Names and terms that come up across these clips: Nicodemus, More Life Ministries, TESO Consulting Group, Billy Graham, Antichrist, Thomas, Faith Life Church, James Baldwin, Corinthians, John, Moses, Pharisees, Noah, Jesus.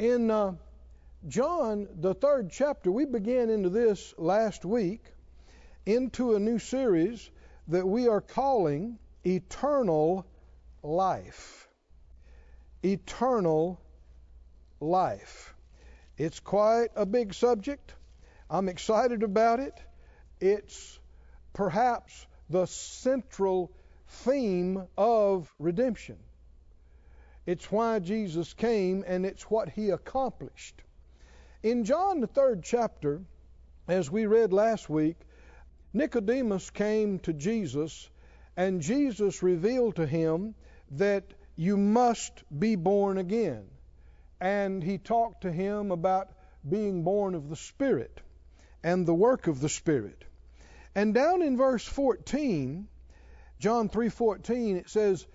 In John, the 3rd chapter, we began into this last week, into a new series that we are calling Eternal Life. Eternal Life. It's quite a big subject. I'm excited about it. It's perhaps the central theme of redemption. It's why Jesus came, and it's what he accomplished. In John, the 3rd chapter, as we read last week, Nicodemus came to Jesus, and Jesus revealed to him that you must be born again. And he talked to him about being born of the Spirit and the work of the Spirit. And down in verse 14, John 3:14, it says,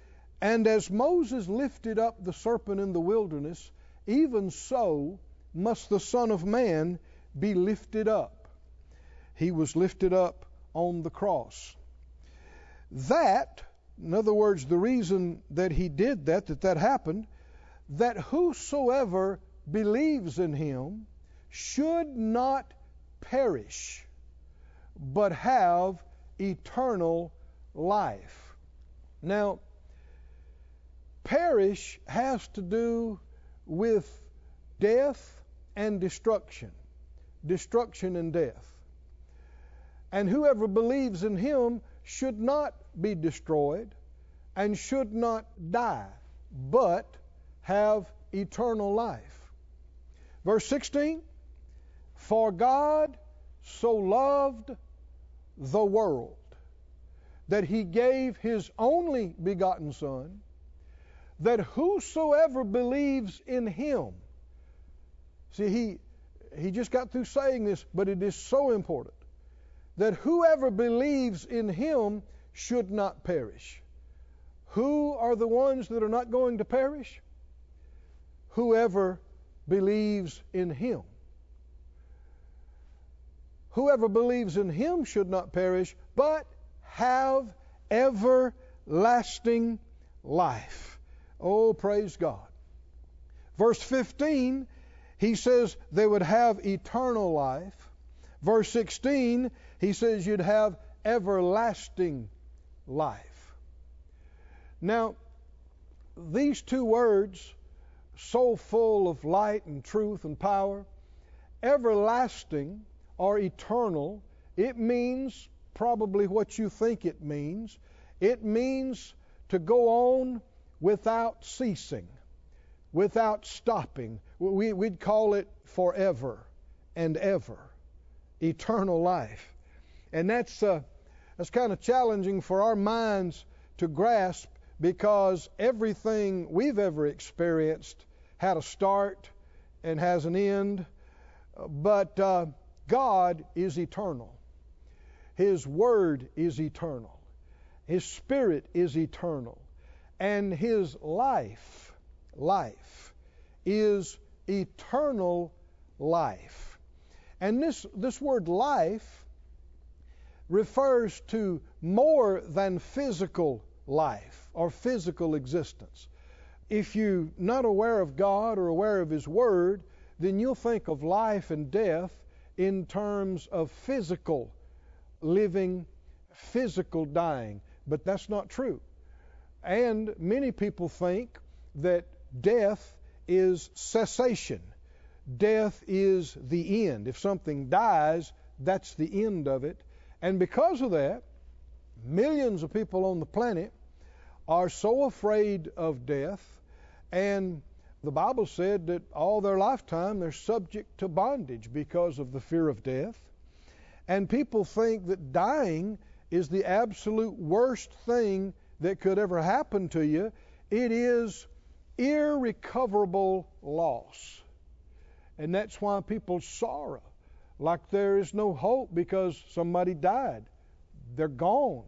"And as Moses lifted up the serpent in the wilderness, even so must the Son of Man be lifted up." He was lifted up on the cross. That, in other words, the reason that he did that, that happened, that whosoever believes in him should not perish, but have eternal life. Now, perish has to do with death and destruction. Destruction and death. And whoever believes in him should not be destroyed and should not die, but have eternal life. Verse 16, "For God so loved the world that he gave his only begotten Son, that whosoever believes in him." See, he just got through saying this, but it is so important. That whoever believes in him should not perish. Who are the ones that are not going to perish? Whoever believes in him. Whoever believes in him should not perish, but have everlasting life. Oh, praise God. Verse 15, he says they would have eternal life. Verse 16, he says you'd have everlasting life. Now, these two words, so full of light and truth and power, everlasting or eternal, it means probably what you think it means. It means to go on without ceasing, without stopping. We'd call it forever and ever, eternal life. And that's kind of challenging for our minds to grasp, because everything we've ever experienced had a start and has an end. But God is eternal. His Word is eternal. His Spirit is eternal. And His life, is eternal life. And this word life refers to more than physical life or physical existence. If you're not aware of God or aware of His Word, then you'll think of life and death in terms of physical living, physical dying. But that's not true. And many people think that death is cessation. Death is the end. If something dies, that's the end of it. And because of that, millions of people on the planet are so afraid of death, and the Bible said that all their lifetime they're subject to bondage because of the fear of death. And people think that dying is the absolute worst thing that could ever happen to you. It is irrecoverable loss. And that's why people sorrow, like there is no hope, because somebody died. They're gone.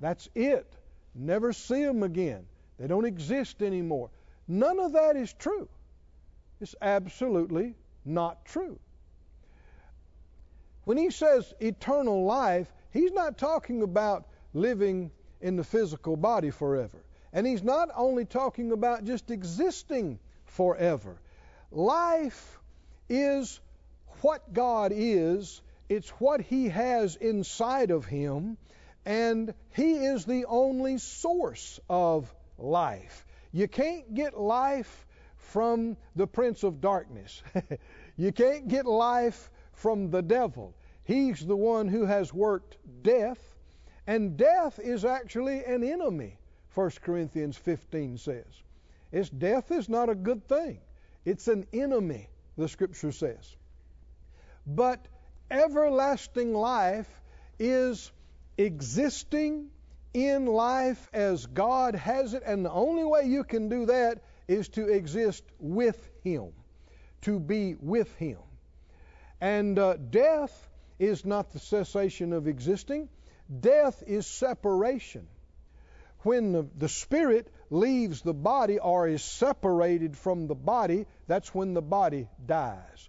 That's it. Never see them again. They don't exist anymore. None of that is true. It's absolutely not true. When he says eternal life, he's not talking about living in the physical body forever. And he's not only talking about just existing forever. Life is what God is. It's what He has inside of Him, and He is the only source of life. You can't get life from the prince of darkness. You can't get life from the devil. He's the one who has worked death, and death is actually an enemy, 1 Corinthians 15 says. Death is not a good thing. It's an enemy, the Scripture says. But everlasting life is existing in life as God has it, and the only way you can do that is to exist with Him, to be with Him. And death is not the cessation of existing. Death is separation. When the spirit leaves the body or is separated from the body, that's when the body dies.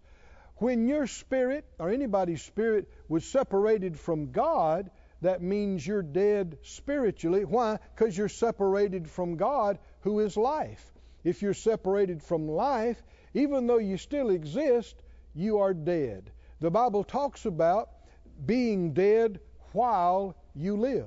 When your spirit or anybody's spirit was separated from God, that means you're dead spiritually. Why? Because you're separated from God, who is life. If you're separated from life, even though you still exist, you are dead. The Bible talks about being dead while you live.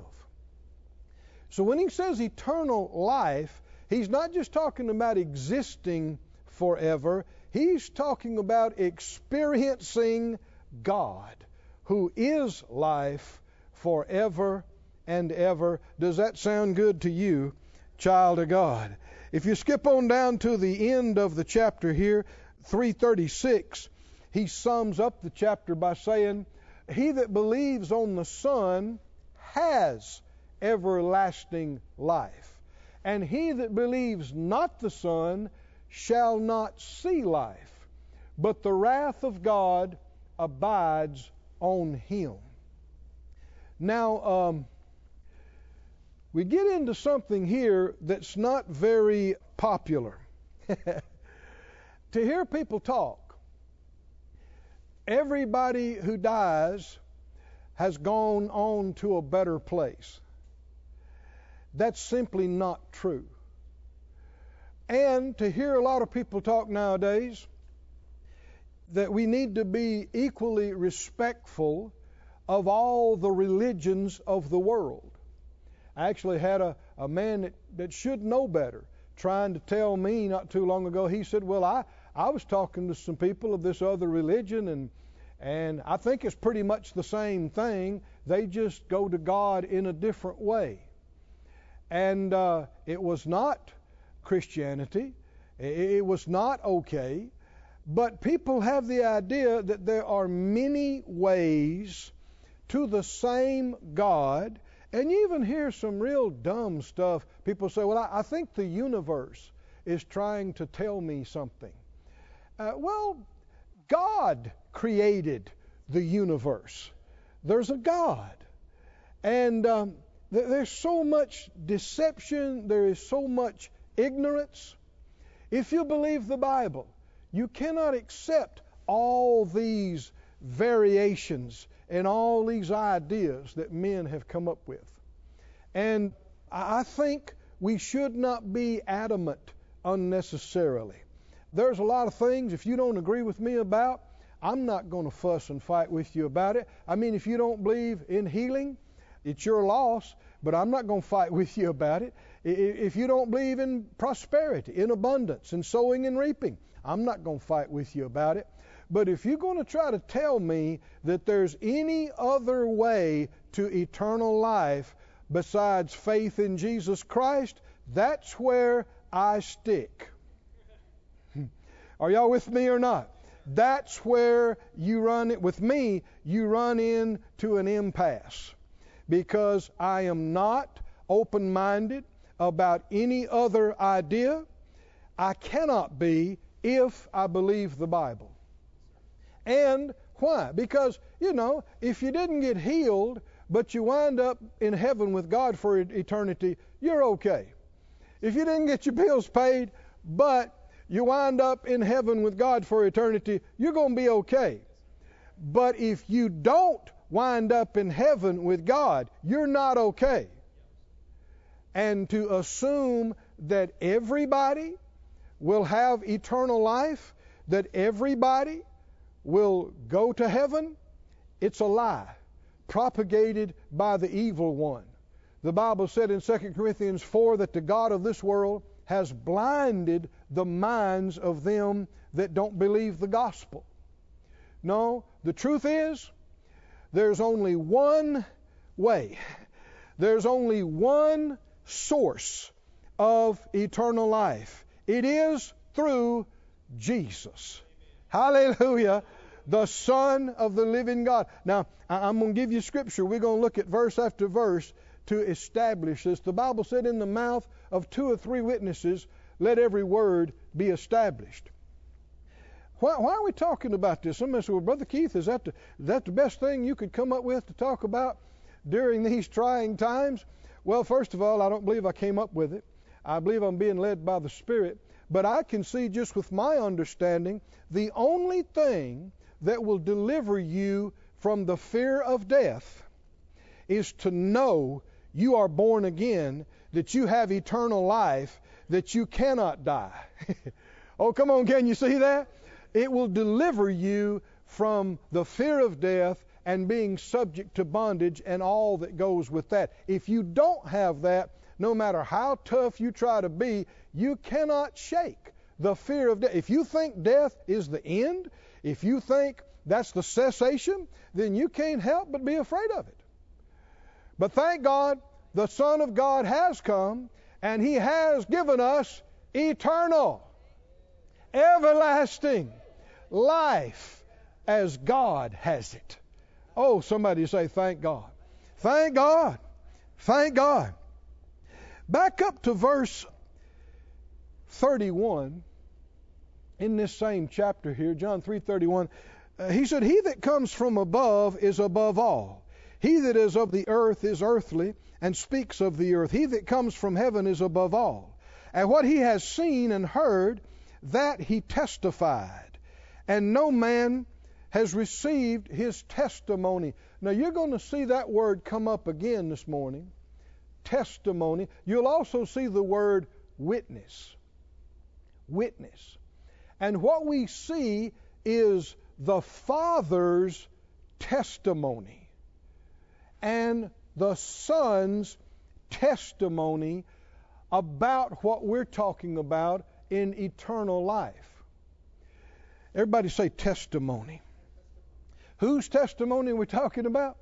So when he says eternal life, he's not just talking about existing forever. He's talking about experiencing God, who is life forever and ever. Does that sound good to you, child of God? If you skip on down to the end of the chapter here, 336, he sums up the chapter by saying, "He that believes on the Son has everlasting life, and he that believes not the Son shall not see life, but the wrath of God abides on him." Now, we get into something here that's not very popular. To hear people talk, everybody who dies has gone on to a better place. That's simply not true. And to hear a lot of people talk nowadays that we need to be equally respectful of all the religions of the world. I actually had a man that should know better trying to tell me not too long ago. He said, well, I was talking to some people of this other religion, and I think it's pretty much the same thing. They just go to God in a different way. And it was not Christianity. It was not okay. But people have the idea that there are many ways to the same God. And you even hear some real dumb stuff. People say, well, I think the universe is trying to tell me something. Well, God created the universe. There's a God. And there's so much deception. There is so much ignorance. If you believe the Bible, you cannot accept all these variations and all these ideas that men have come up with. And I think we should not be adamant unnecessarily. There's a lot of things, if you don't agree with me about, I'm not going to fuss and fight with you about it. I mean, if you don't believe in healing, it's your loss, but I'm not going to fight with you about it. If you don't believe in prosperity, in abundance, in sowing and reaping, I'm not going to fight with you about it. But if you're going to try to tell me that there's any other way to eternal life besides faith in Jesus Christ, that's where I stick. Are y'all with me or not? That's where you run it. With me, you run into an impasse, because I am not open-minded about any other idea. I cannot be if I believe the Bible. And why? Because, you know, if you didn't get healed, but you wind up in heaven with God for eternity, you're okay. If you didn't get your bills paid, but you wind up in heaven with God for eternity, you're going to be okay. But if you don't wind up in heaven with God, you're not okay. And to assume that everybody will have eternal life that everybody will go to heaven, it's a lie propagated by the evil one. The Bible said in 2 Corinthians 4 that the God of this world has blinded the minds of them that don't believe the gospel. No, the truth is, there's only one way. There's only one source of eternal life. It is through Jesus. Hallelujah. The Son of the living God. Now, I'm going to give you scripture. We're going to look at verse after verse to establish this. The Bible said in the mouth of two or three witnesses, let every word be established. Why are we talking about this? Somebody said, well, Brother Keith, is that the best thing you could come up with to talk about during these trying times? Well, first of all, I don't believe I came up with it. I believe I'm being led by the Spirit. But I can see just with my understanding, the only thing that will deliver you from the fear of death is to know you are born again, that you have eternal life, that you cannot die. Oh, come on, can you see that? It will deliver you from the fear of death and being subject to bondage and all that goes with that. If you don't have that, no matter how tough you try to be, you cannot shake the fear of death. If you think death is the end, if you think that's the cessation, then you can't help but be afraid of it. But thank God, the Son of God has come, and He has given us eternal, everlasting life as God has it. Oh, somebody say, thank God. Thank God. Thank God. Back up to verse 31 in this same chapter here, John 3:31. He said, he that comes from above is above all. He that is of the earth is earthly and speaks of the earth. He that comes from heaven is above all. And what he has seen and heard, that he testified, and no man has received his testimony. Now, you're going to see that word come up again this morning, testimony. You'll also see the word witness, witness. And what we see is the Father's testimony and the Son's testimony about what we're talking about in eternal life. Everybody say testimony. Whose testimony are we talking about?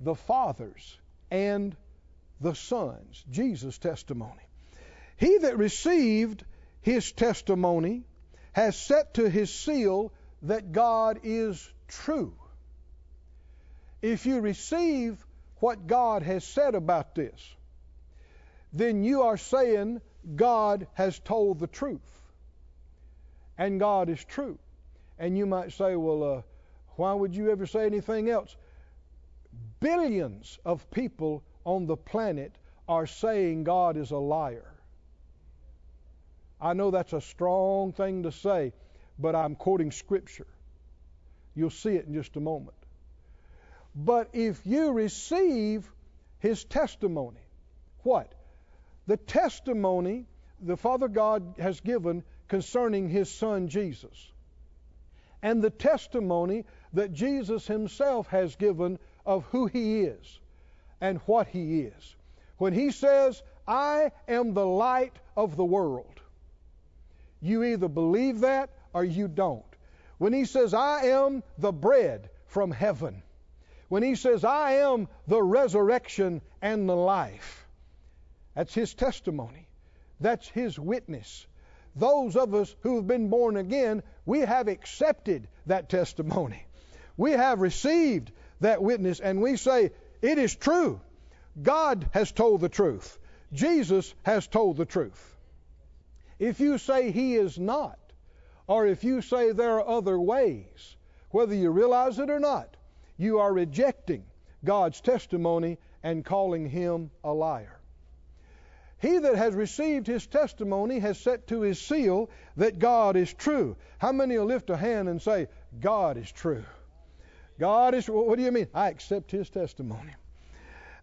The Father's and the Son's, Jesus' testimony. He that received His testimony has set to His seal that God is true. If you receive what God has said about this, then you are saying God has told the truth, and God is true. And you might say, well, why would you ever say anything else? Billions of people on the planet are saying God is a liar. I know that's a strong thing to say, but I'm quoting Scripture. You'll see it in just a moment. But if you receive His testimony, what? The testimony the Father God has given concerning His Son Jesus, and the testimony that Jesus Himself has given of who He is and what He is. When He says, I am the light of the world, you either believe that or you don't. When He says, I am the bread from heaven, when He says, I am the resurrection and the life, that's His testimony. That's His witness. Those of us who have been born again, we have accepted that testimony. We have received that witness, and we say, it is true. God has told the truth. Jesus has told the truth. If you say He is not, or if you say there are other ways, whether you realize it or not, you are rejecting God's testimony and calling Him a liar. He that has received His testimony has set to His seal that God is true. How many will lift a hand and say, God is true? God is true. What do you mean? I accept His testimony.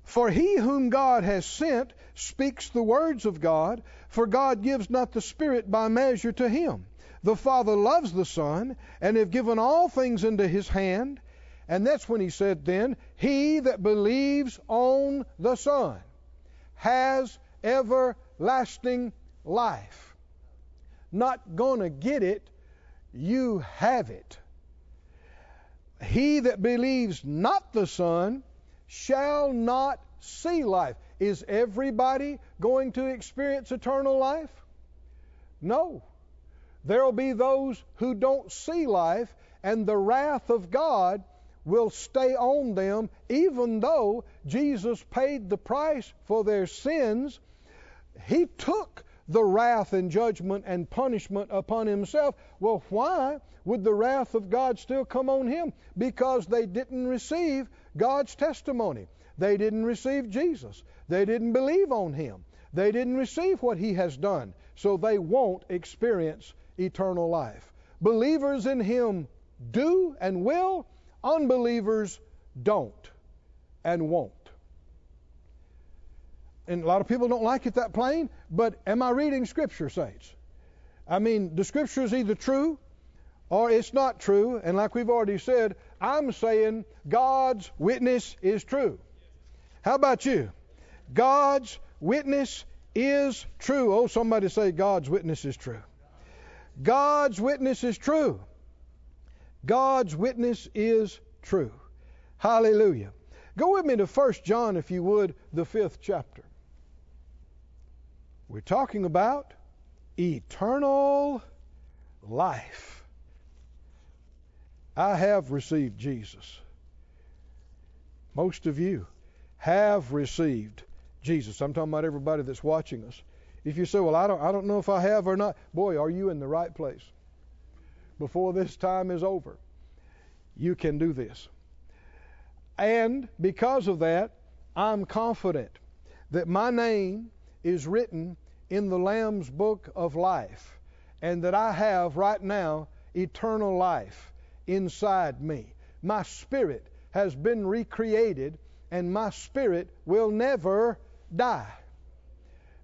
For he whom God has sent speaks the words of God, for God gives not the Spirit by measure to Him. The Father loves the Son, and have given all things into His hand. And that's when He said then, he that believes on the Son has everlasting life. Not gonna get it, you have it. He that believes not the Son shall not see life. Is everybody going to experience eternal life? No. There will be those who don't see life, and the wrath of God will stay on them, even though Jesus paid the price for their sins. He took the wrath and judgment and punishment upon Himself. Well, why would the wrath of God still come on Him? Because they didn't receive God's testimony. They didn't receive Jesus. They didn't believe on Him. They didn't receive what He has done. So they won't experience eternal life. Believers in Him do and will. Unbelievers don't and won't. And a lot of people don't like it that plain, but am I reading Scripture, saints? I mean, the Scripture is either true or it's not true. And like we've already said, I'm saying God's witness is true. How about you? God's witness is true. Oh, somebody say God's witness is true. God's witness is true. God's witness is true. Hallelujah. Go with me to 1 John, if you would, the 5th chapter. We're talking about eternal life. I have received Jesus. Most of you have received Jesus. I'm talking about everybody that's watching us. If you say, well, I don't know if I have or not. Boy, are you in the right place. Before this time is over, you can do this. And because of that, I'm confident that my name is written in the Lamb's book of life, and that I have right now eternal life inside me. My spirit has been recreated, and my spirit will never die.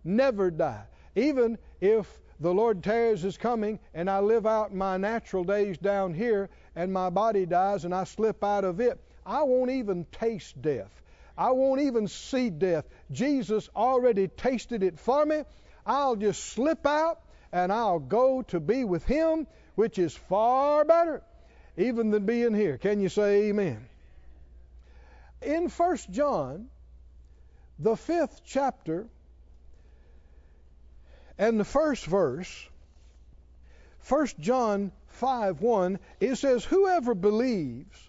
Never die. Even if the Lord tarries His coming and I live out my natural days down here and my body dies and I slip out of it, I won't even taste death. I won't even see death. Jesus already tasted it for me. I'll just slip out and I'll go to be with Him, which is far better even than being here. Can you say amen? In 1 John, the 5th chapter and the first verse, 1 John 5:1, it says, whoever believes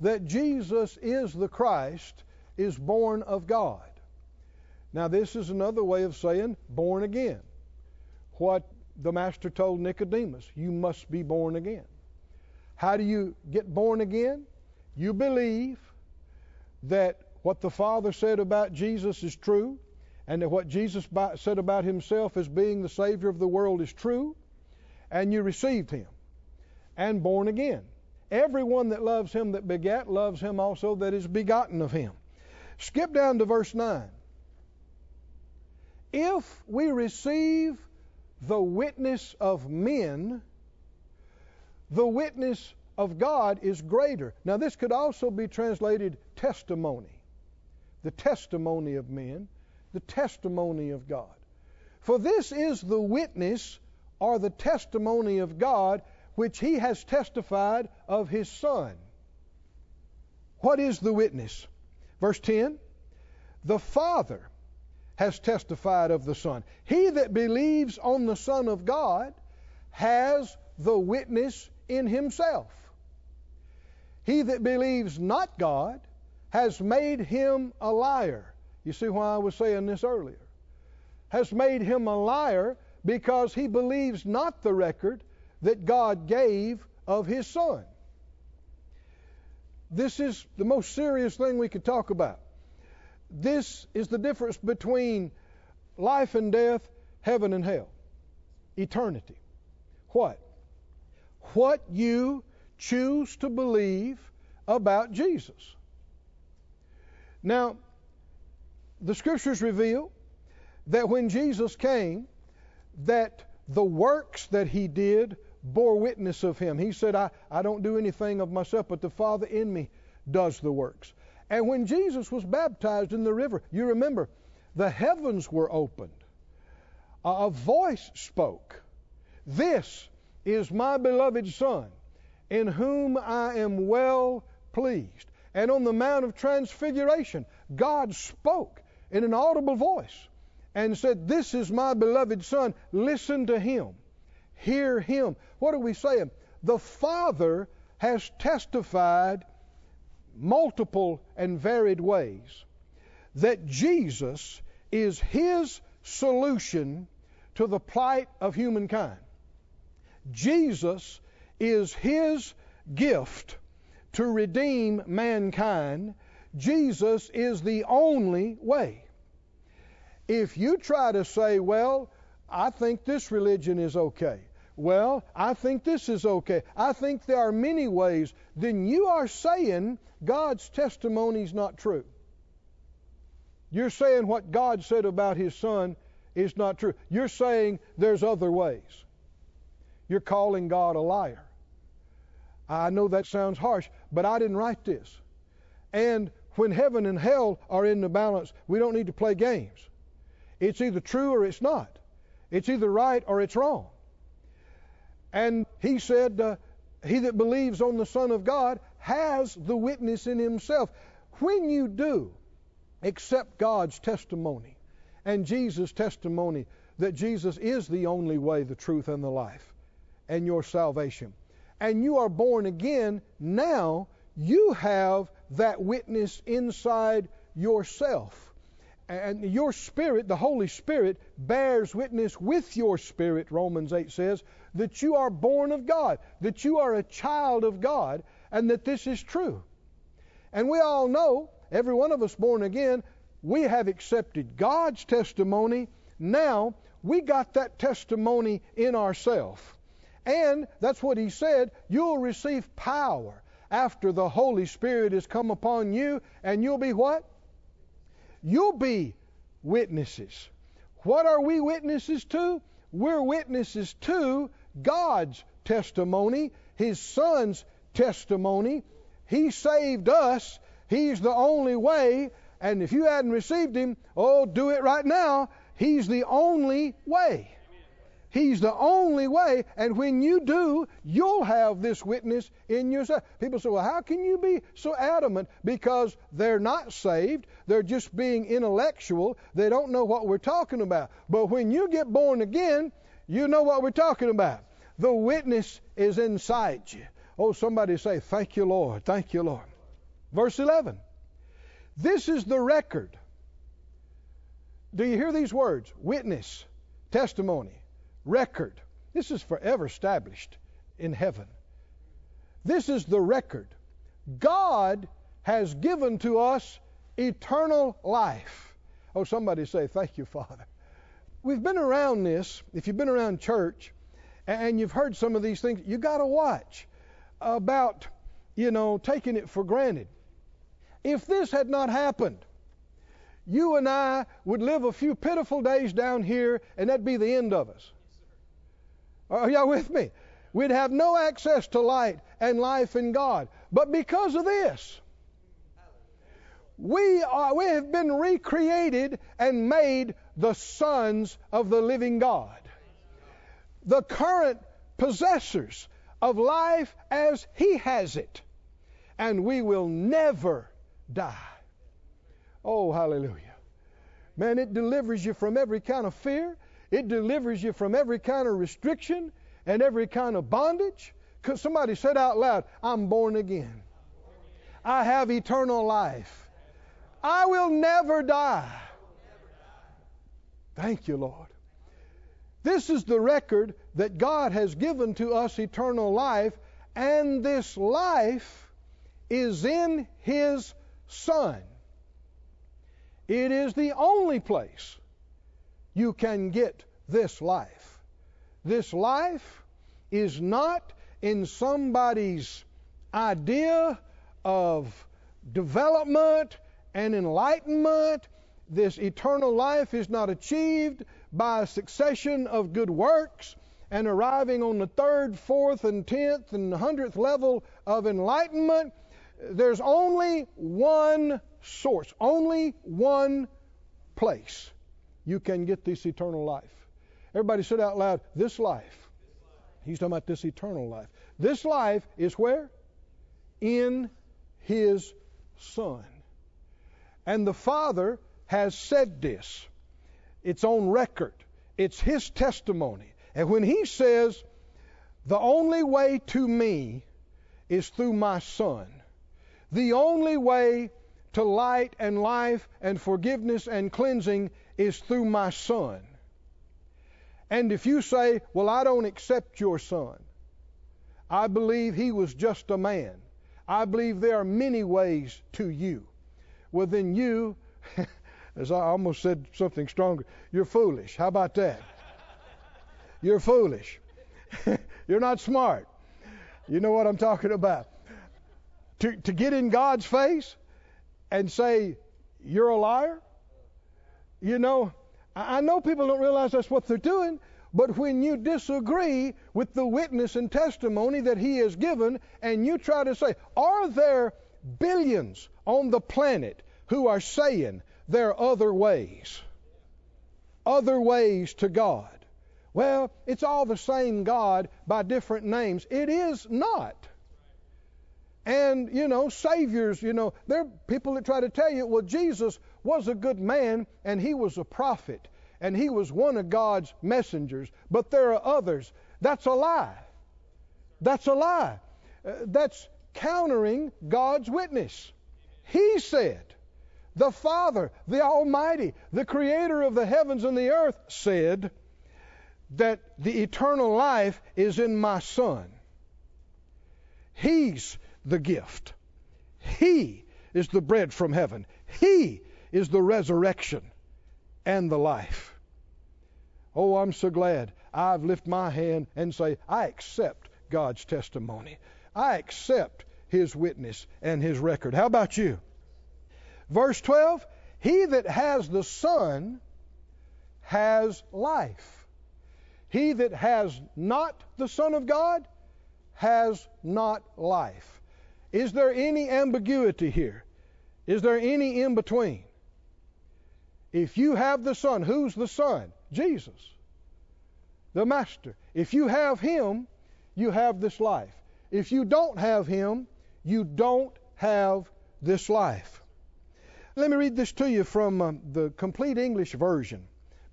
that Jesus is the Christ is born of God. Now, this is another way of saying born again. What the Master told Nicodemus, you must be born again. How do you get born again? You believe that what the Father said about Jesus is true, and that what Jesus said about Himself as being the Savior of the world is true, and you received Him and born again. Everyone that loves Him that begat loves Him also that is begotten of Him. Skip down to verse 9. If we receive the witness of men, the witness of God is greater. Now, this could also be translated testimony. The testimony of men, the testimony of God. For this is the witness or the testimony of God which He has testified of His Son. What is the witness? Verse 10, the Father has testified of the Son. He that believes on the Son of God has the witness in himself. He that believes not God has made him a liar. You see why I was saying this earlier. Has made him a liar because he believes not the record that God gave of His Son. This is the most serious thing we could talk about. This is the difference between life and death, heaven and hell, eternity. What you choose to believe about Jesus. Now, the Scriptures reveal that when Jesus came, that the works that He did bore witness of him. He said, I don't do anything of myself, but the Father in me does the works. And when Jesus was baptized in the river, you remember, the heavens were opened. A voice spoke. This is my beloved Son, in whom I am well pleased. And on the Mount of Transfiguration, God spoke in an audible voice and said, this is my beloved Son. Listen to him. Hear him. What are we saying? The Father has testified multiple and varied ways that Jesus is his solution to the plight of humankind. Jesus is his gift to redeem mankind. Jesus is the only way. If you try to say, well, I think this religion is okay. Well, I think this is okay. I think there are many ways. Then you are saying God's testimony is not true. You're saying what God said about his Son is not true. You're saying there's other ways. You're calling God a liar. I know that sounds harsh, but I didn't write this. And when heaven and hell are in the balance, we don't need to play games. It's either true or it's not. It's either right or it's wrong. And he said, he that believes on the Son of God has the witness in himself. When you do accept God's testimony and Jesus' testimony that Jesus is the only way, the truth, and the life, and your salvation, and you are born again, now you have that witness inside yourself. And your spirit, the Holy Spirit, bears witness with your spirit, Romans 8 says, that you are born of God, that you are a child of God, and that this is true. And we all know, every one of us born again, we have accepted God's testimony. Now, we got that testimony in ourselves. And that's what he said, you'll receive power after the Holy Spirit has come upon you, and you'll be what? You'll be witnesses. What are we witnesses to? We're witnesses to God's testimony, his Son's testimony. He saved us. He's the only way. And if you hadn't received him, oh, do it right now. He's the only way. He's the only way. And when you do, you'll have this witness in yourself. People say, well, how can you be so adamant? Because they're not saved. They're just being intellectual. They don't know what we're talking about. But when you get born again, you know what we're talking about. The witness is inside you. Oh, somebody say, thank you, Lord. Thank you, Lord. Verse 11. This is the record. Do you hear these words? Witness, testimony. Record. This is forever established in heaven. This is the record. God has given to us eternal life. Oh, somebody say, thank you, Father. We've been around this. If you've been around church and you've heard some of these things, you got to watch about, taking it for granted. If this had not happened, you and I would live a few pitiful days down here, and that'd be the end of us. Are y'all with me? We'd have no access to light and life in God. But because of this, we have been recreated and made the sons of the living God. The current possessors of life as he has it. And we will never die. Oh, hallelujah. Man, it delivers you from every kind of fear. It delivers you from every kind of restriction and every kind of bondage. Because somebody said out loud, I'm born again. I have eternal life. I will never die. Thank you, Lord. This is the record that God has given to us eternal life, and this life is in his Son. It is the only place you can get this life. This life is not in somebody's idea of development and enlightenment. This eternal life is not achieved by a succession of good works. and arriving on the 3rd, 4th, and 10th, and 100th level of enlightenment, there's only one source, only one place you can get this eternal life. Everybody said out loud, this life. He's talking about this eternal life. This life is where? In His Son. And the Father has said this. It's on record. It's His testimony. And when He says, the only way to me is through my Son. The only way to light and life and forgiveness and cleansing is through my Son. And if you say, well, I don't accept your Son. I believe He was just a man. I believe there are many ways to you. Well, then you, as I almost said something stronger, you're foolish. How about that? You're foolish. You're not smart. You know what I'm talking about. To get in God's face and say, you're a liar. You know, I know people don't realize that's what they're doing, but when you disagree with the witness and testimony that He has given, and you try to say, are there billions on the planet who are saying there are other ways to God? Well, it's all the same God by different names. It is not. And, you know, saviors, you know, there are people that try to tell you, well, Jesus was a good man and He was a prophet and He was one of God's messengers, but there are others. That's a lie. That's a lie. That's countering God's witness. He said, the Father, the Almighty, the Creator of the heavens and the earth said that the eternal life is in my Son. He's the gift. He is the bread from heaven. He is the resurrection and the life. Oh, I'm so glad I've lifted my hand and say, I accept God's testimony. I accept His witness and His record. How about you? Verse 12, he that has the Son has life. He that has not the Son of God has not life. Is there any ambiguity here? Is there any in between? If you have the Son, who's the Son? Jesus, the Master. If you have Him, you have this life. If you don't have Him, you don't have this life. Let me read this to you from the Complete English Version,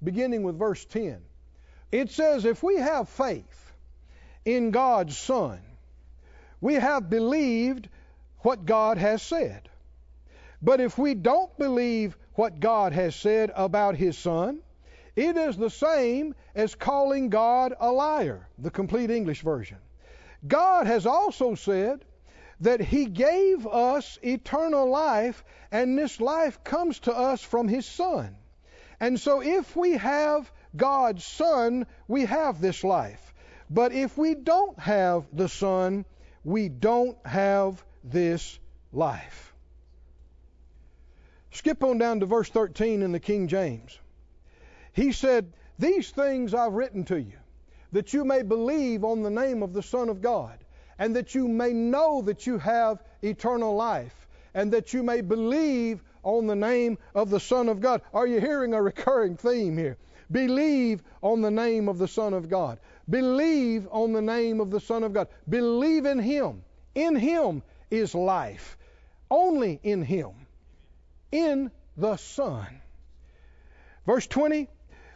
beginning with verse 10. It says, if we have faith in God's Son, we have believed what God has said. But if we don't believe what God has said about His Son, it is the same as calling God a liar, the Complete English Version. God has also said that He gave us eternal life, and this life comes to us from His Son. And so if we have God's Son, we have this life. But if we don't have the Son, we don't have this life. Skip on down to verse 13 in the King James. He said, these things I've written to you, that you may believe on the name of the Son of God, and that you may know that you have eternal life, and that you may believe on the name of the Son of God. Are you hearing a recurring theme here? Believe on the name of the Son of God. Believe on the name of the Son of God. Believe in Him. In Him is life. Only in Him. In the Son. Verse 20,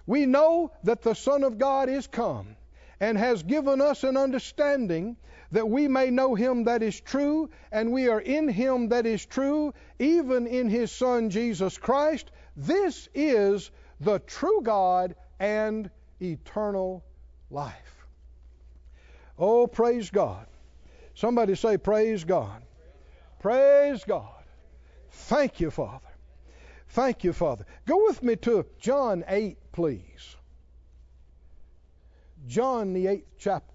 we know that the Son of God is come and has given us an understanding that we may know Him that is true, and we are in Him that is true, even in His Son Jesus Christ. This is the true God and eternal life. Oh, praise God. Somebody say, praise God. Praise God. Thank you, Father. Thank you, Father. Go with me to John 8, please. John, the 8th chapter.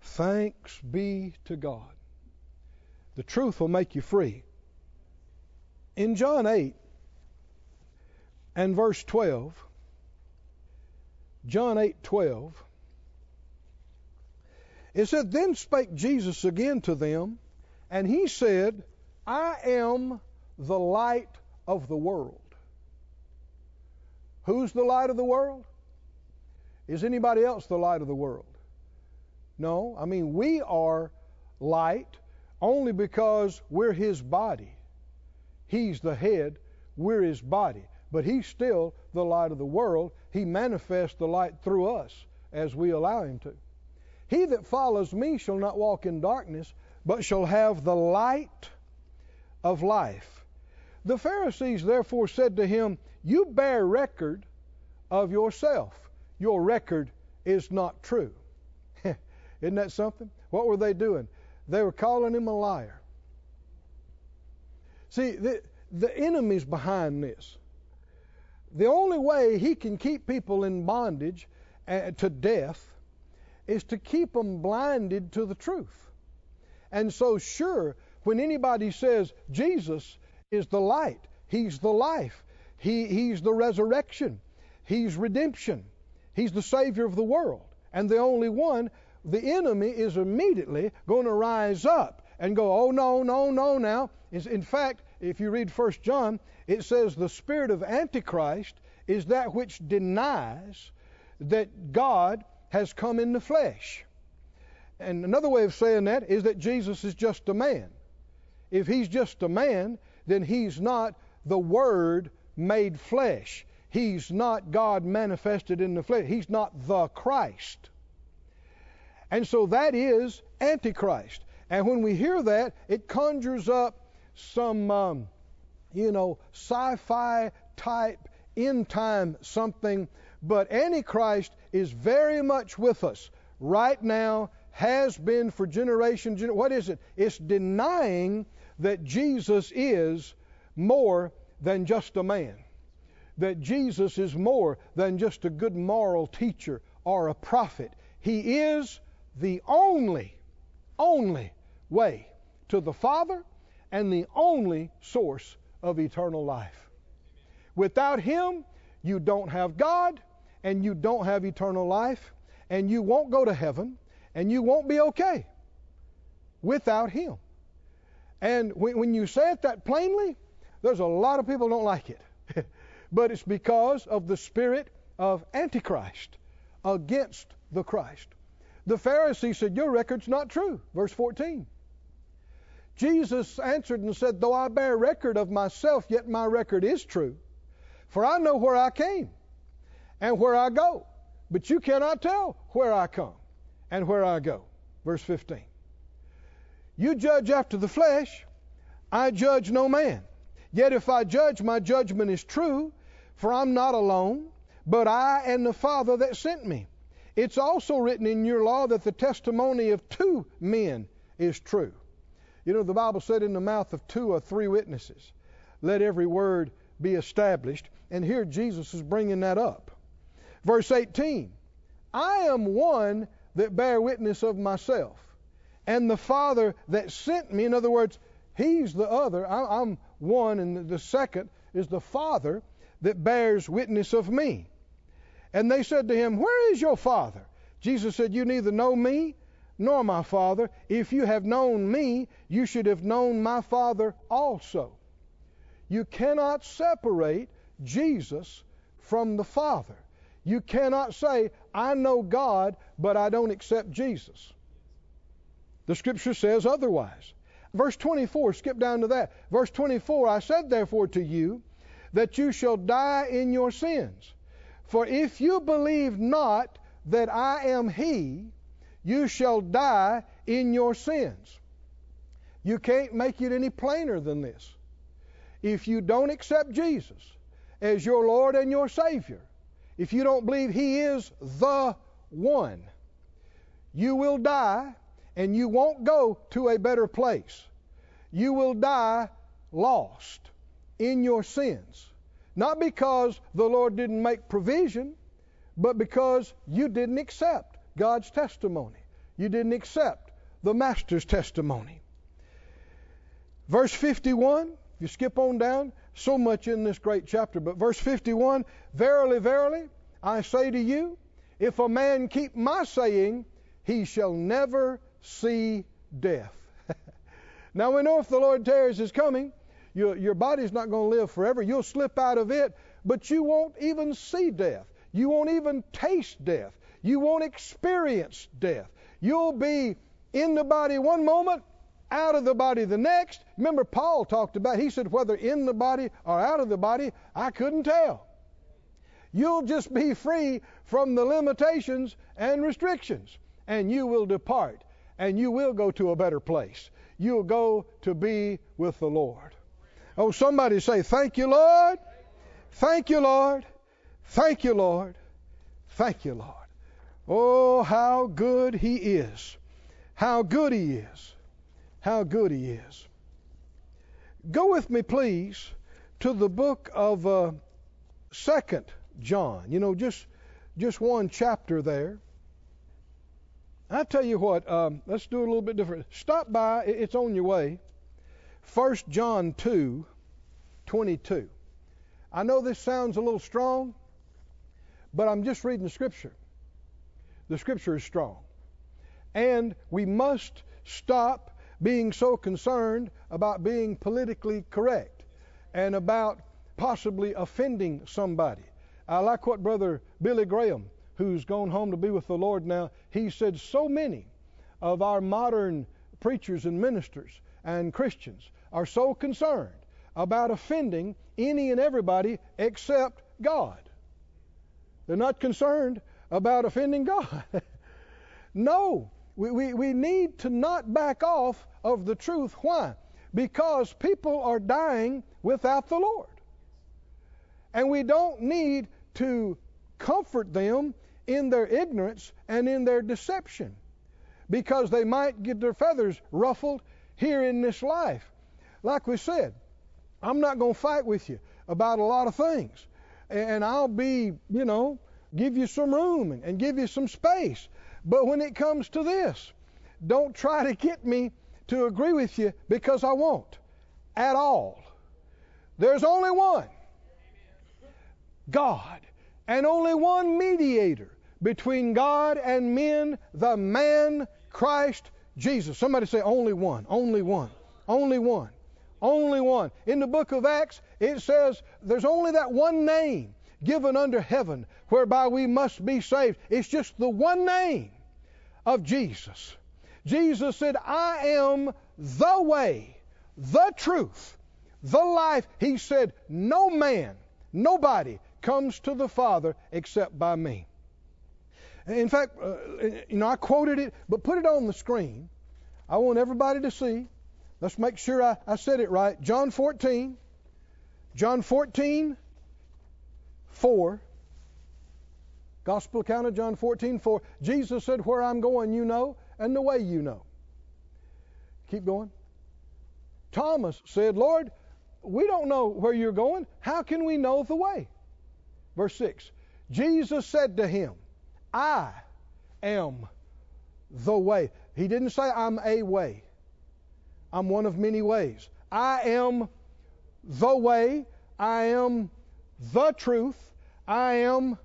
Thanks be to God. The truth will make you free. In John 8 and verse 12, John 8:12. It said, "Then spake Jesus again to them, and he said, I am the light of the world." Who's the light of the world? Is anybody else the light of the world? No, I mean, we are light only because we're his body. He's the head, we're his body. But he's still the light of the world. He manifests the light through us as we allow him to. "He that follows me shall not walk in darkness, but shall have the light of life." The Pharisees therefore said to him, "You bear record of yourself. Your record is not true." Isn't that something? What were they doing? They were calling him a liar. See, the enemy's behind this. The only way he can keep people in bondage to death is to keep them blinded to the truth. And so sure, when anybody says Jesus is the light, he's the life, he's the resurrection, he's redemption, he's the Savior of the world, and the only one, the enemy is immediately going to rise up and go, "Oh, no, no, no, now." In fact, if you read 1 John, it says the spirit of Antichrist is that which denies that God has come in the flesh. And another way of saying that is that Jesus is just a man. If he's just a man, then he's not the Word made flesh. He's not God manifested in the flesh. He's not the Christ. And so that is Antichrist. And when we hear that, it conjures up some, sci-fi type, end time something. But Antichrist is very much with us right now, has been for generations. What is it? It's denying that Jesus is more than just a man, that Jesus is more than just a good moral teacher or a prophet. He is the only way to the Father and the only source of eternal life. Without him, you don't have God, and you don't have eternal life, and you won't go to heaven, and you won't be okay without him. And when you say it that plainly, there's a lot of people don't like it. But it's because of the spirit of Antichrist against the Christ. The Pharisees said, "Your record's not true." Verse 14. Jesus answered and said, "Though I bear record of myself, yet my record is true. For I know where I came and where I go, but you cannot tell where I come and where I go." Verse 15. "You judge after the flesh, I judge no man. Yet if I judge, my judgment is true, for I'm not alone, but I and the Father that sent me. It's also written in your law that the testimony of two men is true." You know, the Bible said in the mouth of two or three witnesses, let every word be established. And here Jesus is bringing that up. Verse 18, "I am one that bear witness of myself, and the Father that sent me." In other words, he's the other. I'm one, and the second is the Father that bears witness of me. And they said to him, "Where is your Father?" Jesus said, "You neither know me nor my Father. If you have known me, you should have known my Father also." You cannot separate Jesus from the Father. You cannot say, "I know God, but I don't accept Jesus." The Scripture says otherwise. Verse 24, skip down to that. Verse 24, "I said therefore to you that you shall die in your sins. For if you believe not that I am he, you shall die in your sins." You can't make it any plainer than this. If you don't accept Jesus as your Lord and your Savior, if you don't believe he is the one, you will die, and you won't go to a better place. You will die lost in your sins. Not because the Lord didn't make provision, but because you didn't accept God's testimony. You didn't accept the Master's testimony. Verse 51, you skip on down, so much in this great chapter, but verse 51, "Verily, verily, I say to you, If a man keep my saying, he shall never see death. Now we know if the Lord tarries his coming, your body's not going to live forever. You'll slip out of it, but you won't even see death. You won't even taste death. You won't experience death. You'll be in the body one moment, out of the body the next. Remember, Paul talked about, he said, whether in the body or out of the body, I couldn't tell. You'll just be free from the limitations and restrictions, and you will depart, and you will go to a better place. You'll go to be with the Lord. Oh, somebody say, thank you, Lord. Thank you, Lord. Thank you, Lord. Thank you, Lord. Oh, how good He is. How good He is. How good He is. Go with me, please, to the book of 2 John. You know, just one chapter there. I tell you what, let's do it a little bit different. Stop by, it's on your way. 1 John 2:22. I know this sounds a little strong, but I'm just reading the Scripture. The Scripture is strong. And we must stop being so concerned about being politically correct and about possibly offending somebody. I like what Brother Billy Graham, who's gone home to be with the Lord now, he said so many of our modern preachers and ministers and Christians are so concerned about offending any and everybody except God. They're not concerned about offending God. No, we need to not back off of the truth. Why? Because people are dying without the Lord. And we don't need to comfort them in their ignorance and in their deception, because they might get their feathers ruffled here in this life. Like we said, I'm not going to fight with you about a lot of things. And I'll be, you know, give you some room and give you some space. But when it comes to this, don't try to get me to agree with you, because I won't at all. There's only one, God, and only one mediator between God and men, the man Christ Jesus. Somebody say only one, only one, only one, only one. In the book of Acts, it says there's only that one name given under heaven whereby we must be saved. It's just the one name of Jesus. Jesus said, I am the way, the truth, the life. He said, no man, nobody comes to the Father except by me. In fact, I quoted it, but put it on the screen. I want everybody to see. Let's make sure I said it right. John 14. John 14. 4, Gospel account of John 14:4. Jesus said, where I'm going you know, and the way you know. Keep going. Thomas said, Lord, we don't know where you're going. How can we know the way? Verse 6, Jesus said to him, I am the way. He didn't say I'm a way. I'm one of many ways. I am the way. I am the truth. I am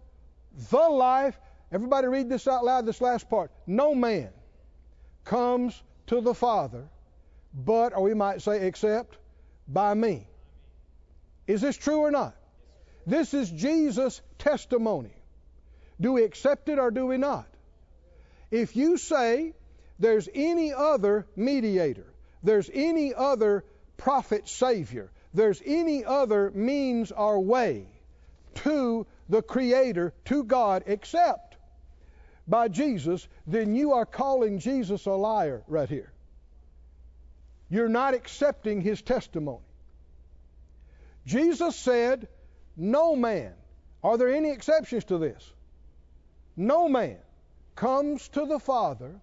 the life. Everybody read this out loud, this last part. No man comes to the Father but, or we might say except, by me. Is this true or not? This is Jesus' testimony. Do we accept it or do we not? If you say there's any other mediator, there's any other prophet savior, there's any other means or way to the Creator, to God, except by Jesus, then you are calling Jesus a liar right here. You're not accepting His testimony. Jesus said, no man, are there any exceptions to this? No man comes to the Father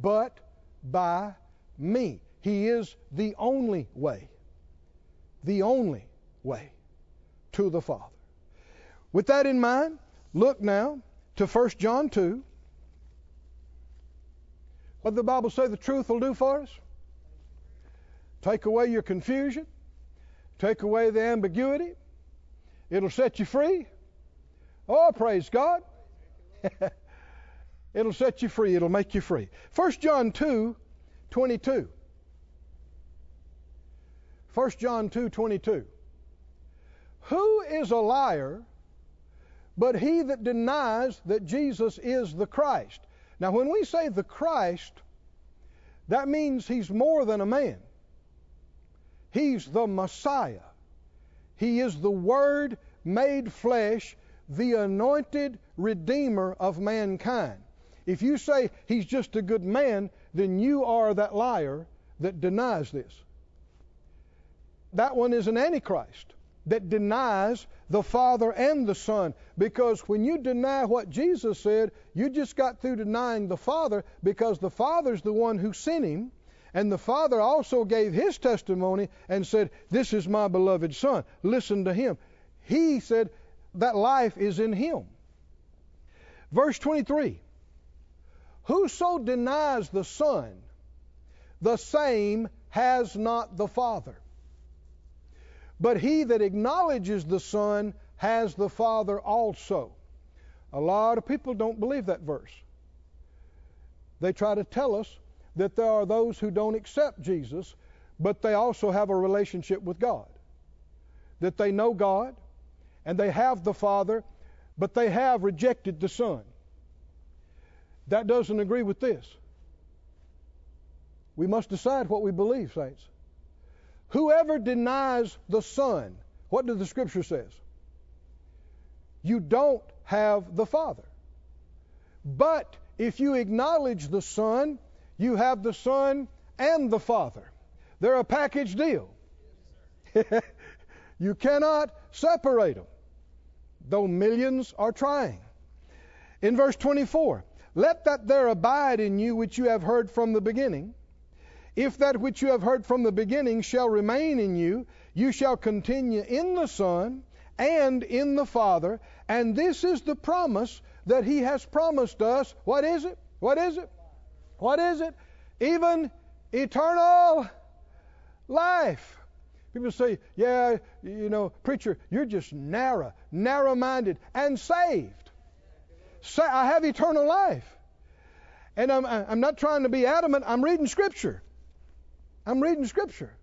but by me. He is the only way. The only way to the Father. With that in mind, look now to 1 John 2. What did the Bible say the truth will do for us? Take away your confusion. Take away the ambiguity. It'll set you free. Oh, praise God. It'll set you free. It'll make you free. 1 John 2:22. 1 John 2:22. Who is a liar but he that denies that Jesus is the Christ? Now, when we say the Christ, that means he's more than a man. He's the Messiah. He is the Word made flesh, the anointed Redeemer of mankind. If you say he's just a good man, then you are that liar that denies this. That one is an antichrist that denies the Father and the Son, because when you deny what Jesus said, you just got through denying the Father, because the Father's the one who sent him, and the Father also gave his testimony and said, "This is my beloved Son. Listen to him." He said that life is in him. Verse 23, whoso denies the Son, the same has not the Father. But he that acknowledges the Son has the Father also. A lot of people don't believe that verse. They try to tell us that there are those who don't accept Jesus, but they also have a relationship with God. That they know God, and they have the Father, but they have rejected the Son. That doesn't agree with this. We must decide what we believe, saints. Whoever denies the Son, what does the Scripture say? You don't have the Father. But if you acknowledge the Son, you have the Son and the Father. They're a package deal. You cannot separate them, though millions are trying. In verse 24, let that there abide in you which you have heard from the beginning. If that which you have heard from the beginning shall remain in you, you shall continue in the Son and in the Father. And this is the promise that He has promised us. What is it? What is it? What is it? Even eternal life. People say, "Yeah, you know, preacher, you're just narrow-minded and saved. So I have eternal life." And I'm not trying to be adamant. I'm reading Scripture. I'm reading Scripture.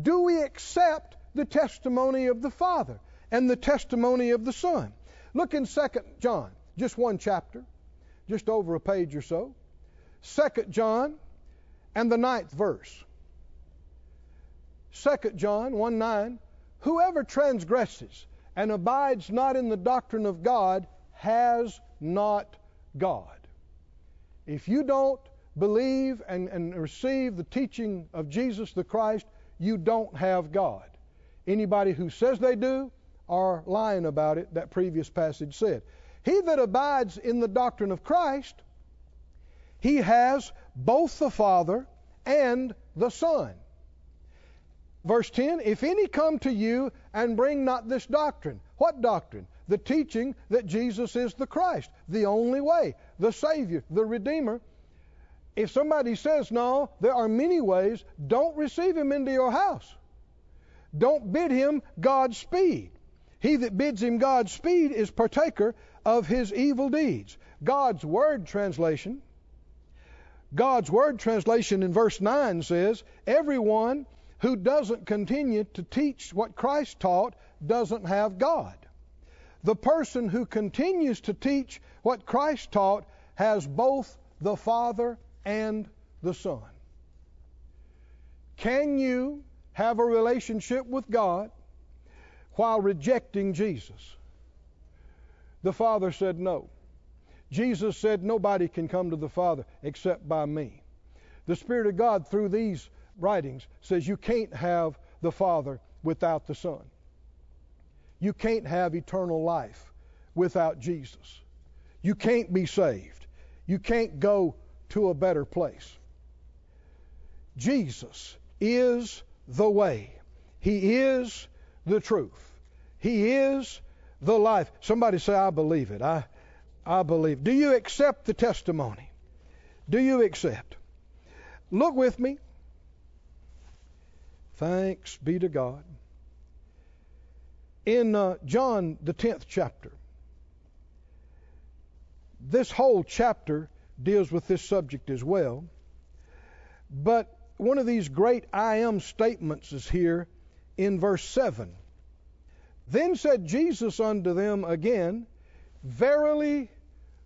Do we accept the testimony of the Father and the testimony of the Son? Look in 2 John, just one chapter, just over a page or so. 2 John and the 9th verse. 2 John 1:9, whoever transgresses and abides not in the doctrine of God has not God. If you don't believe and receive the teaching of Jesus the Christ, you don't have God. Anybody who says they do are lying about it, that previous passage said. He that abides in the doctrine of Christ, he has both the Father and the Son. Verse 10, if any come to you and bring not this doctrine. What doctrine? The teaching that Jesus is the Christ, the only way, the Savior, the Redeemer. If somebody says, "No, there are many ways," don't receive him into your house. Don't bid him Godspeed. He that bids him Godspeed is partaker of his evil deeds. God's Word translation. God's Word translation in verse 9 says, everyone who doesn't continue to teach what Christ taught doesn't have God. The person who continues to teach what Christ taught has both the Father and the Son. Can you have a relationship with God while rejecting Jesus? The Father said no. Jesus said nobody can come to the Father except by me. The Spirit of God through these writings says you can't have the Father without the Son. You can't have eternal life without Jesus. You can't be saved. You can't go to a better place. Jesus is the way. He is the truth. He is the life. Somebody say, "I believe it. I believe." Do you accept the testimony? Do you accept? Look with me. Thanks be to God. In John, the 10th chapter, This whole chapter deals with this subject as well. But one of these great I am statements is here in verse 7. Then said Jesus unto them again, Verily,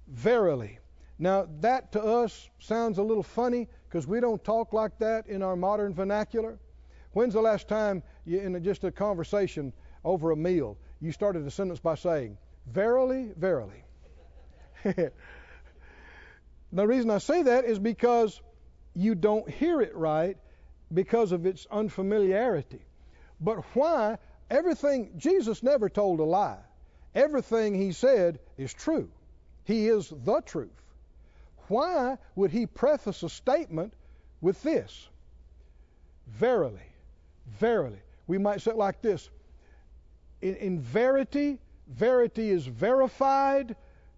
verily. Now that to us sounds a little funny because we don't talk like that in our modern vernacular. When's the last time you, in just a conversation over a meal, you started a sentence by saying, Verily, verily. The reason I say that is because you don't hear it right because of its unfamiliarity. But why? Everything, Jesus never told a lie. Everything he said is true. He is the truth. Why would he preface a statement with this? Verily, verily. We might say it like this. In verity, verity is verified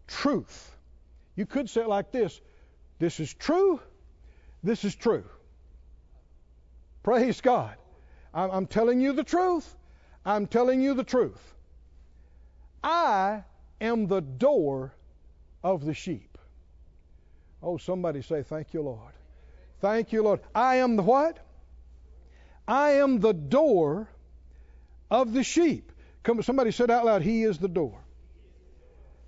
truth. You could say it like this. This is true. This is true. Praise God. I'm telling you the truth. I'm telling you the truth. I am the door of the sheep. Oh, somebody say, thank you, Lord. Thank you, Lord. I am the what? I am the door of the sheep. Come, somebody said out loud, He is the door.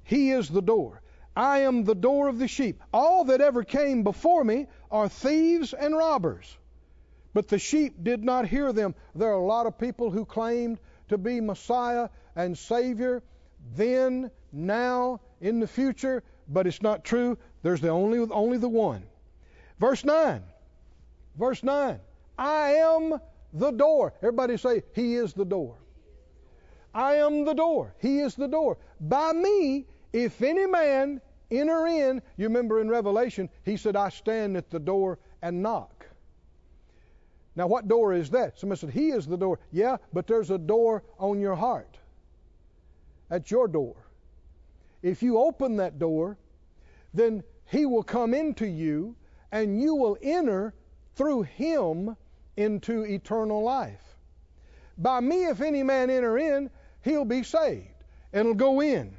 He is the door. I am the door of the sheep. All that ever came before me are thieves and robbers. But the sheep did not hear them. There are a lot of people who claimed to be Messiah and Savior then, now, in the future, but it's not true. There's the only the one. Verse 9. Verse 9. I am the door. Everybody say, He is the door. I am the door. He is the door. By me, if any man enter in, you remember in Revelation, he said, I stand at the door and knock. Now, what door is that? Somebody said, He is the door. Yeah, but there's a door on your heart. That's your door. If you open that door, then He will come into you and you will enter through Him into eternal life. By me, if any man enter in, he'll be saved and will go in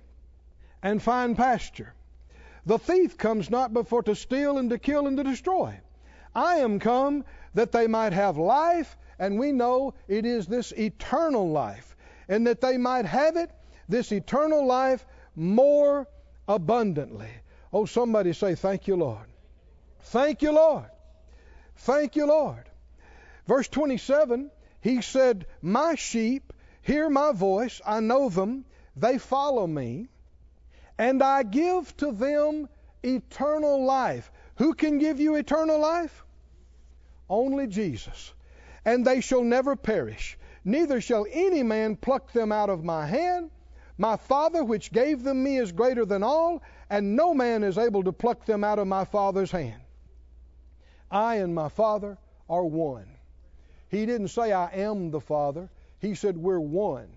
and find pasture. The thief comes not but for to steal and to kill and to destroy. I am come that they might have life, and we know it is this eternal life, and that they might have it, this eternal life, more abundantly. Oh, somebody say, thank you, Lord. Thank you, Lord. Thank you, Lord. Verse 27, He said, My sheep hear my voice, I know them, they follow me, and I give to them eternal life. Who can give you eternal life? Only Jesus. And they shall never perish, neither shall any man pluck them out of my hand. My Father which gave them me is greater than all, and no man is able to pluck them out of my Father's hand. I and my Father are one. He didn't say, I am the Father. He said, we're one.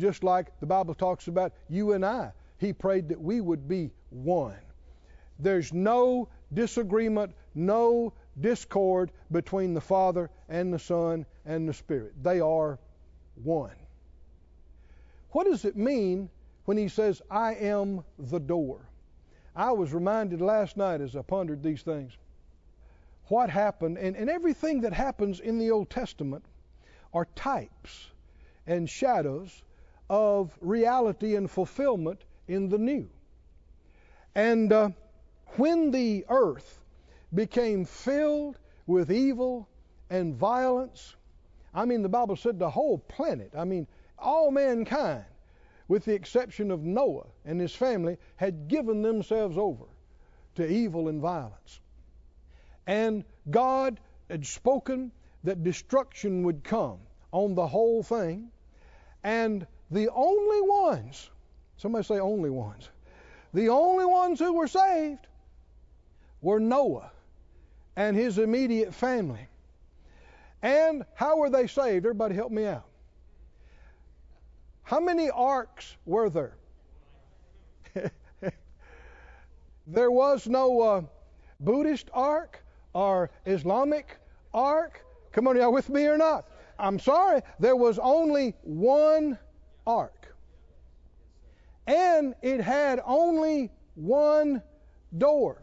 Just like the Bible talks about you and I. He prayed that we would be one. There's no disagreement, no discord between the Father and the Son and the Spirit. They are one. What does it mean when He says, I am the door? I was reminded last night as I pondered these things, what happened, and everything that happens in the Old Testament are types and shadows of reality and fulfillment in the new. And when the earth became filled with evil and violence, I mean, the Bible said the whole planet, I mean, all mankind, with the exception of Noah and his family, had given themselves over to evil and violence. And God had spoken that destruction would come on the whole thing. And the only ones, somebody say only ones. The only ones who were saved were Noah and his immediate family. And how were they saved? Everybody help me out. How many arks were there? There was no Buddhist ark or Islamic ark. Come on, y'all with me or not? I'm sorry. There was only one ark. And it had only one door.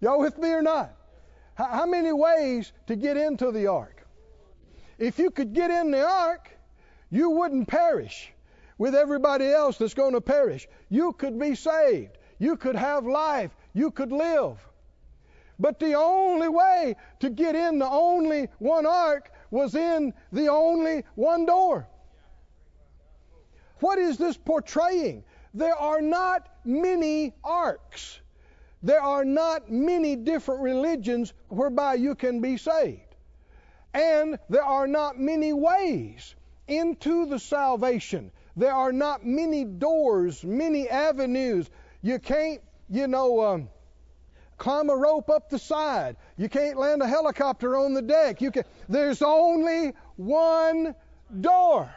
Y'all with me or not? How many ways to get into the ark? If you could get in the ark, you wouldn't perish with everybody else that's going to perish. You could be saved. You could have life. You could live. But the only way to get in the only one ark was in the only one door. What is this portraying? There are not many arcs. There are not many different religions whereby you can be saved. And there are not many ways into the salvation. There are not many doors, many avenues. You can't, climb a rope up the side. You can't land a helicopter on the deck. There's only one door.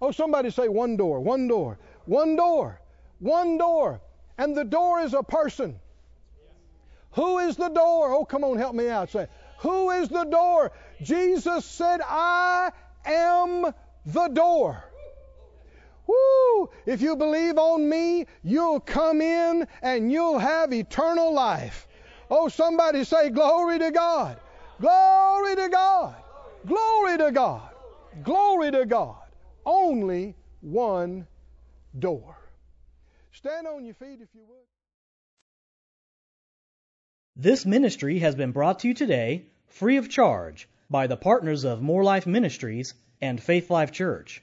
Oh, somebody say one door, one door, one door, one door. And the door is a person. Who is the door? Oh, come on, help me out. Say, who is the door? Jesus said, I am the door. Woo! If you believe on me, you'll come in and you'll have eternal life. Oh, somebody say, glory to God. Glory to God. Glory to God. Glory to God. Only one door. Stand on your feet if you would. This ministry has been brought to you today, free of charge, by the partners of More Life Ministries and Faith Life Church.